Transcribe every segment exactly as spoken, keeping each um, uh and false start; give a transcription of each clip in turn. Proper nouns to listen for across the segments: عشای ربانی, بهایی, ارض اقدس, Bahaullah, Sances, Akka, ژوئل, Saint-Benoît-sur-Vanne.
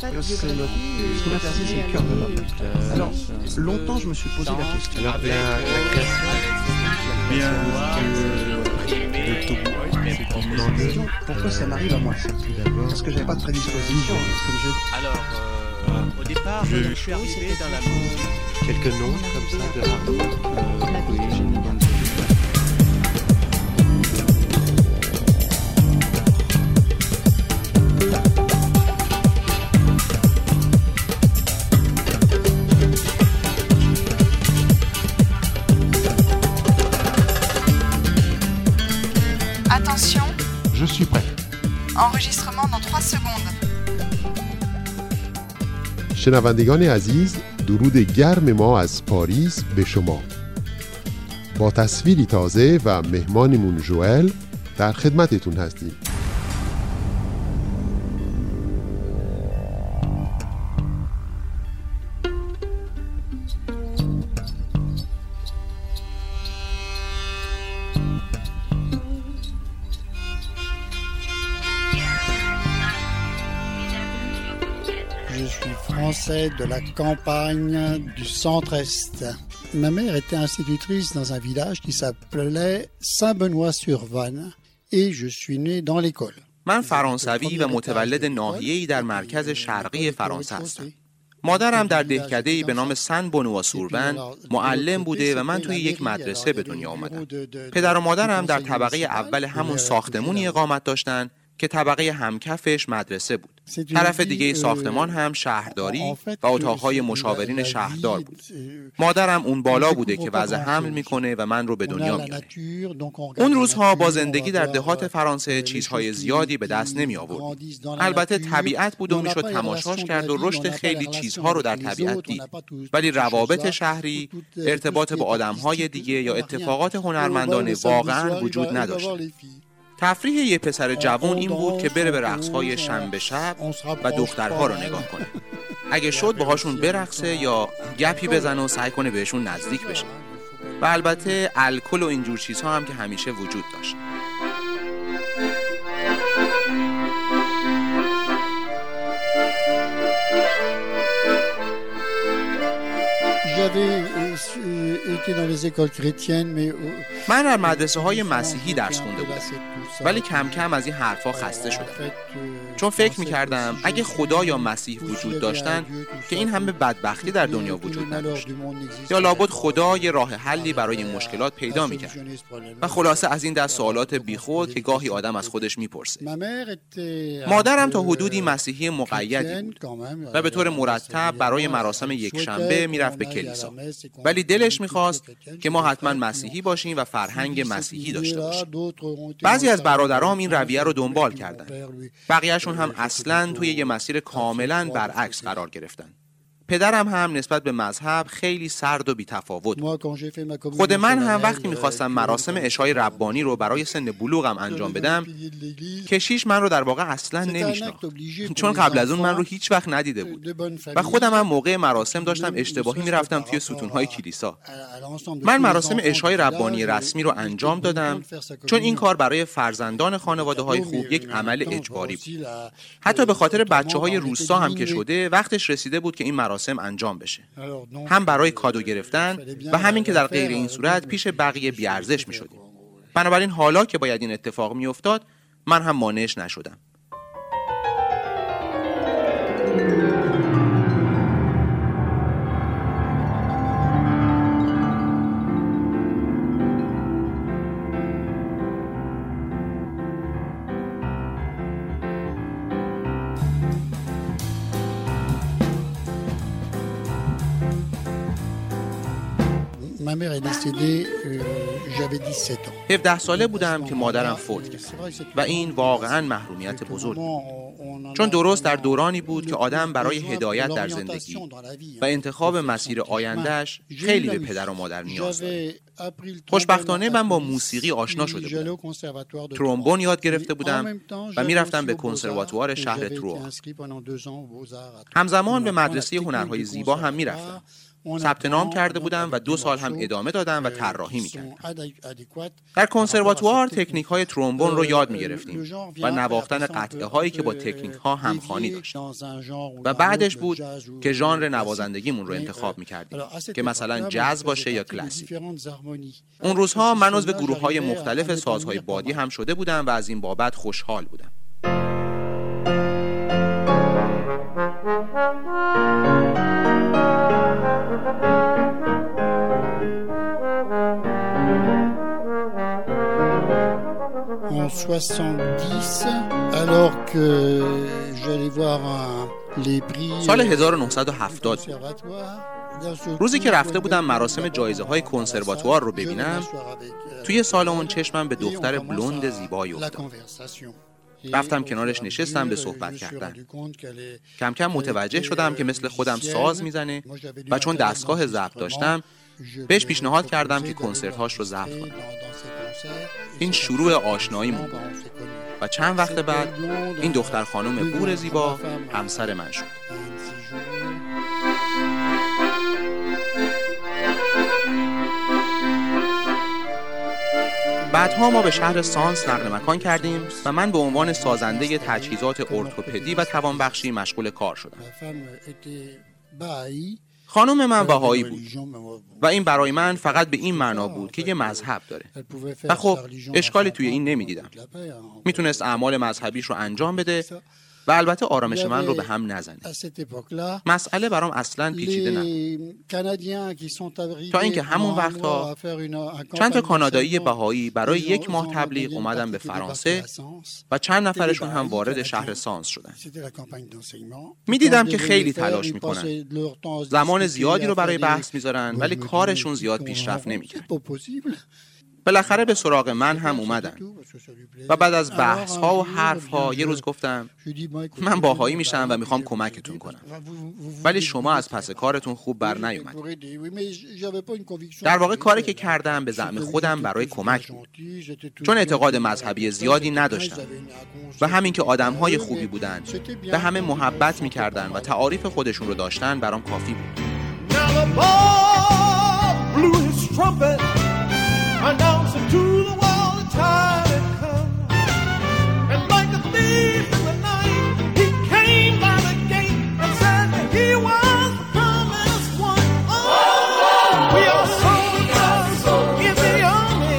pas de biographie. L'université, c'est le cœur de l'homme. Alors, longtemps, je me suis posé la question. La création. Pourquoi ça m'arrive à moi, ça? Parce que j'avais pas de prédisposition. Alors, au départ, je suis arrivé dans la musique. Quelques noms comme ça de rapport. Attention, je suis prêt. Enregistrement dans trois secondes. شنوندگان عزیز، درود گرم ما از پاریس به شما. با تصویری تازه و مهمانمون ژوئل در خدمتتون هستیم. Français de la campagne du centre-est. Ma mère était institutrice dans un village qui s'appelait Saint-Benoît-sur-Vanne et je suis né dans l'école. من فرانسوی و متولد ناحیه‌ای در مرکز شرقی فرانسه هستم. مادرم در دهکده‌ای به نام سن بنوا سورون معلم بوده و من توی یک مدرسه به دنیا آمدم. پدر و مادرم در طبقه اول همون ساختمونی اقامت داشتن که طبقه همکفش مدرسه بود. طرف دیگه ساختمان هم شهرداری و اتاقهای مشاورین شهردار بود. مادرم اون بالا بوده که وضع حمل میکنه و من رو به دنیا میاره. اون روزها با زندگی در دهات فرانسه چیزهای زیادی به دست نمی آورد. البته طبیعت بود و میشد تماشاش کرد و رشد خیلی چیزها رو در طبیعت دید. ولی روابط شهری، ارتباط با آدمهای دیگه یا اتفاقات هنرمندانه واقعا وجود نداشت. تفریح یه پسر جوان این بود که بره به رقص‌های شنبه شب و دخترها رو نگاه کنه. اگه شد باهاشون برقصه یا گپی بزنه و سعی کنه بهشون نزدیک بشه. و البته الکل و اینجور چیزها هم که همیشه وجود داشت. من در مدرسه های مسیحی درس خونده بودم، ولی کم کم از این حرفا خسته شدم، چون فکر میکردم اگه خدا یا مسیح وجود داشتن که این همه بدبختی در دنیا وجود نداشت، یا لابد خدا یه راه حلی برای مشکلات پیدا میکرد و خلاصه از این دست سوالات بیخود که گاهی آدم از خودش میپرسه. مادرم تا حدودی مسیحی مقیدی بود و به طور مرتب برای مراسم یک شنبه میرفت به کلیسا، ولی دلش میخواست که ما حتما مسیحی باشیم و فرهنگ مسیحی داشته باشیم. بعضی از برادرام این رویه رو دنبال کردن، بقیهشون هم اصلاً توی یه مسیر کاملاً برعکس قرار گرفتن. پدرم هم نسبت به مذهب خیلی سرد و بی‌تفاوت بود. خود من هم وقتی میخواستم مراسم عشای ربانی رو برای سن بلوغم انجام بدم، کشیش من رو در واقع اصلا نمیشناخت، چون قبل از اون من رو هیچ وقت ندیده بود و خودم هم موقع مراسم داشتم اشتباهی میرفتم توی ستونهای کلیسا. من مراسم عشای ربانی رسمی رو انجام دادم، چون این کار برای فرزندان خانواده‌های خوب یک عمل اجباری بود. حتی به خاطر بچه‌های روستا هم که شده وقتش رسیده بود که این مراسم انجام بشه، هم برای کادو گرفتن و همین که در غیر این صورت پیش بقیه بیارزش می شدیم. بنابراین حالا که باید این اتفاق می افتاد، من هم مانعش نشدم. هفده ساله بودم که مادرم فوت کرد و این واقعا محرومیت بزرگ بود، چون درست در دورانی بود که آدم برای هدایت در زندگی و انتخاب مسیر آیندهش خیلی به پدر و مادر نیاز داره. خوشبختانه من با موسیقی آشنا شده بودم، ترومبون یاد گرفته بودم و میرفتم به کنسرواتوار شهر تروآ. همزمان به مدرسه هنرهای زیبا هم میرفتم ثبت نام کرده بودم و دو سال هم ادامه دادم و طراحی می‌کردم. در کنسرواتوار تکنیک‌های ترومبون رو یاد می‌گرفتیم و نواختن قطعه‌هایی که با تکنیک‌ها همخوانی داشت. و بعدش بود که ژانر نوازندگیمون رو انتخاب می‌کردیم که مثلا جاز باشه یا کلاسیک. اون روزها من عضو گروه‌های مختلف سازهای بادی هم شده بودم و از این بابت خوشحال بودم. سال هزار و نهصد و هفتاد روزی که رفته بودم مراسم جایزه های کنسرواتوار رو ببینم، توی سالن چشمم به دختر بلوند زیبایی افتاد. رفتم کنارش نشستم به صحبت کردن. کم کم متوجه شدم که مثل خودم ساز میزنه و چون دستگاه ضبط داشتم بهش پیشنهاد کردم که کنسرت‌هاش رو ضبط کنم. این شروع آشناییمون بود و چند وقت بعد این دختر خانم بور زیبا همسر من شد. بعدها ما به شهر سانس نقل مکان کردیم و من به عنوان سازنده تجهیزات ارتوپدی و توانبخشی مشغول کار شدم. خانم من بهایی بود و این برای من فقط به این معنا بود که یه مذهب داره و خب اشکالی توی این نمیدیدم. میتونست اعمال مذهبیش رو انجام بده و البته آرامش من رو به هم نزنه. مسئله برام اصلاً پیچیده نبود. تا اینکه همون وقتا چند تا کانادایی بهایی برای یک ماه تبلیغ اومدن به فرانسه و چند نفرشون هم وارد شهر سانس شدن. میدیدم که خیلی تلاش میکنن. زمان زیادی رو برای بحث میذارن ولی کارشون زیاد پیشرفت نمیکنه. بالاخره به سراغ من هم اومدن و بعد از بحث ها و حرف ها یه روز گفتم من باهایی میشم و میخوام کمکتون کنم، ولی شما از پس کارتون خوب بر نیومدید. در واقع کاری که کردم به زعم خودم برای کمک بود، چون اعتقاد مذهبی زیادی نداشتم و همین که آدم های خوبی بودن، به همه محبت میکردن و تعاریف خودشون رو داشتن برام کافی بود. Announce it to the world, the time had come. And like a thief in the night, he came by the gate and said that he was the promised one. Oh, oh, we are soldiers in the army.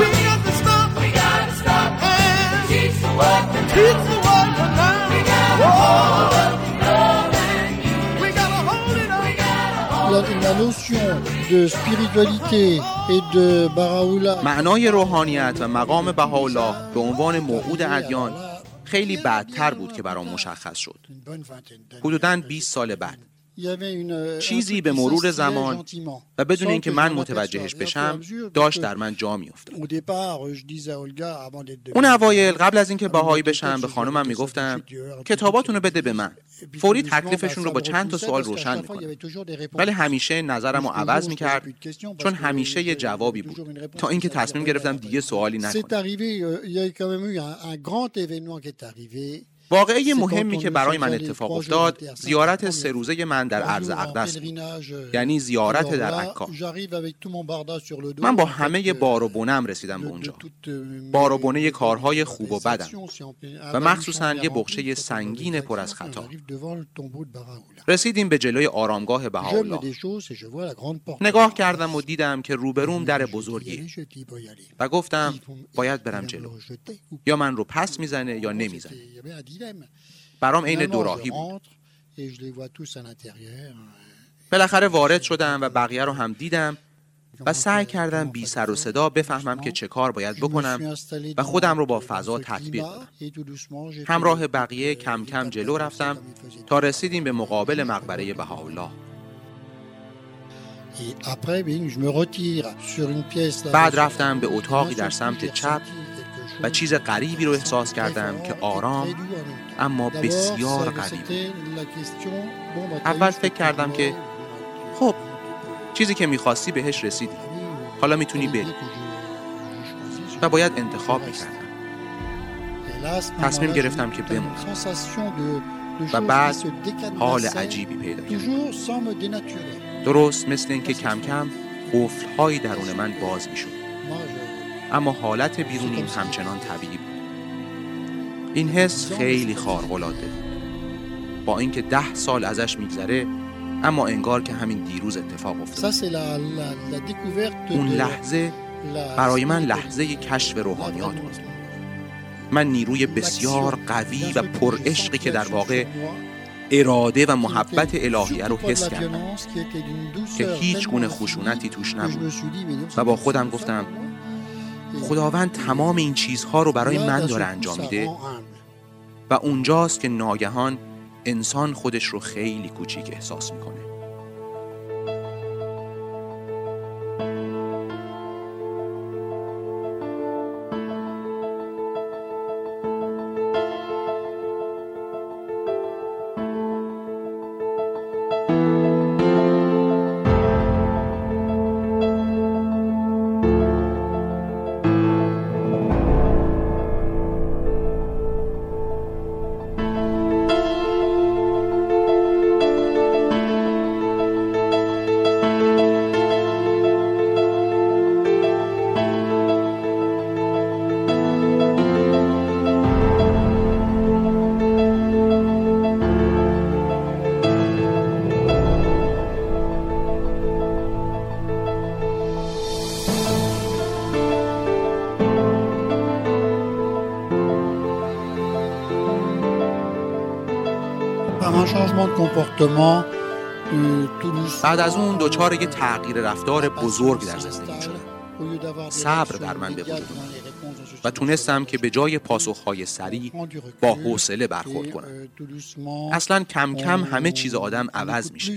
We got to stop. We got to stop. And teach the world to teach the world to now. We got to hold up the gold and you. We got to hold it up. We got to hold it up. de spiritualité et de Bahaullah. معنای روحانیت و مقام بهاءالله به عنوان موعود ادیان خیلی بعدتر بود که برام مشخص شد. حدوداً بیست سال بعد. چیزی به مرور زمان و بدون اینکه من متوجهش بشم داشت در من جا میافتاد. اون اوایل قبل از اینکه باهایی بشم به خانمم میگفتم کتاباتونو بده به من، فوری تکلیفشون رو با چند تا سوال روشن میکنم، ولی همیشه نظرمو عوض میکرد چون همیشه یه جوابی بود، تا اینکه تصمیم گرفتم دیگه سوالی نکنم. واقعه مهمی که برای من اتفاق افتاد زیارت سه روزه من در ارض اقدس، یعنی زیارت در عکا. من با همه بار و بونم رسیدم به اونجا، بار و بونه کارهای خوب و بدم و مخصوصاً یه بخشه سنگین پر از خطا. رسیدیم به جلوی آرامگاه بهاءالله. نگاه کردم و دیدم که روبروم در بزرگی و گفتم باید برم جلو، یا من رو پس میزنه یا نمیزنه. برام عین دوراهی بود. بالاخره وارد شدم و بقیه رو هم دیدم و سعی کردم بی سر و صدا بفهمم که چه کار باید بکنم و خودم رو با فضا تطبیق کنم. همراه بقیه کم کم جلو رفتم تا رسیدیم به مقابل مقبره بهاءالله. بعد رفتم به اتاقی در سمت چپ و چیز غریبی رو احساس کردم که آرام اما بسیار غریب. اول فکر کردم که خب چیزی که می‌خواستی بهش رسیدی، حالا میتونی بری، و باید انتخاب می‌کردم. تصمیم گرفتم که بمونم و بعد حال عجیبی پیدا کردم. درست مثل اینکه کم کم قفل‌های درون من باز می‌شد، اما حالت بیرونیم همچنان طبیعی بود. این حس خیلی خارق‌العاده بود. با اینکه ده سال ازش می‌گذره، اما انگار که همین دیروز اتفاق افتاد. اون لحظه برای من لحظه کشف روحانیات بود. من نیروی بسیار قوی و پرعشقی که در واقع اراده و محبت الهیه رو حس کردم که هیچ گونه خشونتی توش نبود و با خودم گفتم خداوند تمام این چیزها رو برای من داره انجام میده. و اونجاست که ناگهان انسان خودش رو خیلی کوچیک احساس میکنه. بعد از اون دوچار یه تغییر رفتار بزرگ در زندگیم شدم. صبر در من به وجود اومد و تونستم که به جای پاسخهای سریع با حوصله برخورد کنم. اصلاً کم کم همه چیز آدم عوض میشه.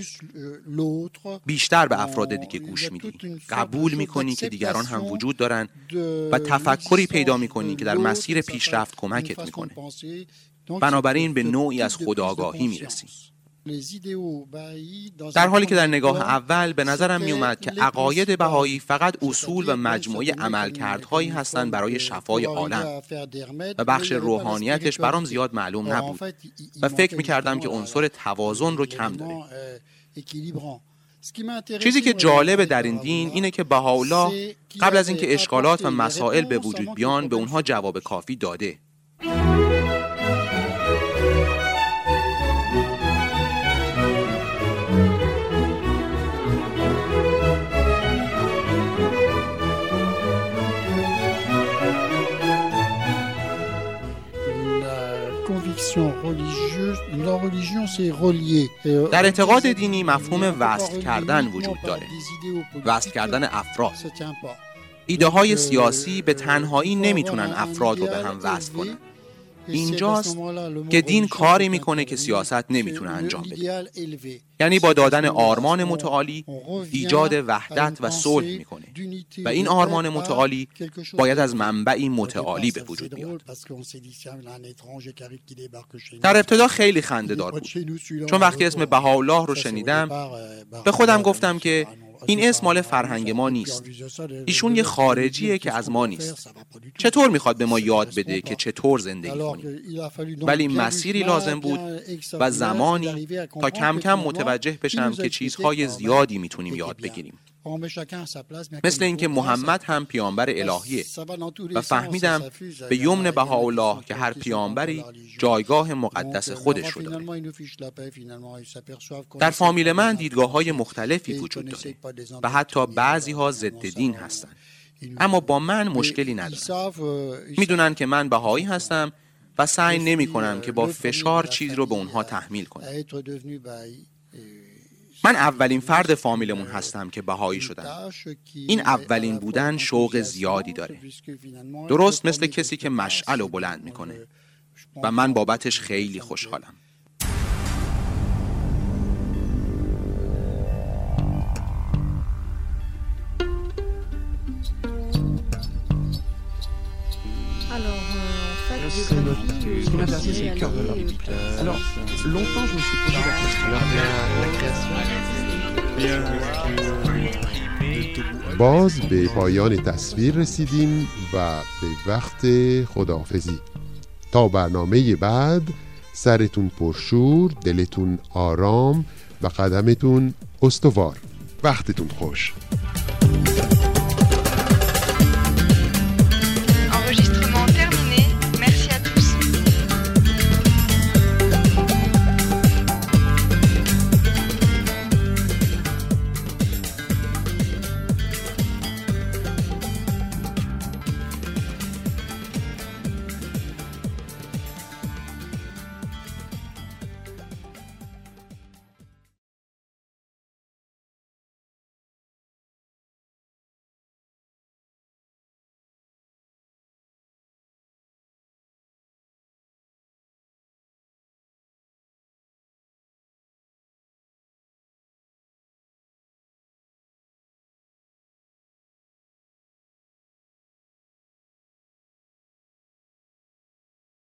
بیشتر به افراد دیگه گوش میدی، قبول میکنی که دیگران هم وجود دارن و تفکری پیدا میکنی که در مسیر پیشرفت کمکت میکنه. بنابراین به نوعی از خودآگاهی میرسی. در حالی که در نگاه اول به نظرم می اومد که عقاید بهایی فقط اصول و مجموعه عملکردهایی هستند برای شفای عالم و بخش روحانیتش برام زیاد معلوم نبود و فکر می کردم که عنصر توازن رو کم داره. چیزی که جالب در این دین اینه که بهاءالله قبل از اینکه اشکالات و مسائل به وجود بیان به اونها جواب کافی داده. در اعتقاد دینی مفهوم وصل کردن وجود داره، وصل کردن افراد. ایده های سیاسی به تنهایی نمیتونن افراد رو به هم وصل کنن. اینجاست که دین کاری میکنه که سیاست نمیتونه انجام بده، یعنی با دادن آرمان متعالی ایجاد وحدت و صلح میکنه و این آرمان متعالی باید از منبعی متعالی به وجود بیاد. در ابتدا خیلی خنده‌دار بود، چون وقتی اسم بهاءالله رو شنیدم به خودم گفتم که این اسم مال فرهنگ ما نیست. ایشون یه خارجیه که از ما نیست. چطور میخواد به ما یاد بده که چطور زندگی کنیم؟ ولی مسیری لازم بود و زمانی تا کم کم متوجه بشم که چیزهای زیادی میتونیم یاد بگیریم. مثل اینکه محمد هم پیامبر الهیه و فهمیدم به یمن بهاءالله که هر پیامبری جایگاه مقدس خودش رو داره. در فامیل من دیدگاه‌های مختلفی وجود داره و حتی بعضی ها ضد دین هستن، اما با من مشکلی ندارن. میدونن که من بهایی هستم و سعی نمی کنم که با فشار چیز رو به اونها تحمیل کنم. من اولین فرد فامیلمون هستم که بهایی شدم. این اولین بودن شوق زیادی داره، درست مثل کسی که مشعل رو بلند میکنه و من بابتش خیلی خوشحالم. C'est le ce qui m'a passé, c'est le cœur de l'arbitre. Alors, longtemps, je me suis posé la question de la création. باز به پایان تصویر رسیدیم و به وقت خداحافظی. تا برنامه بعد، سرتون پرشور، دلتون آرام و قدمتون استوار. وقتتون خوش.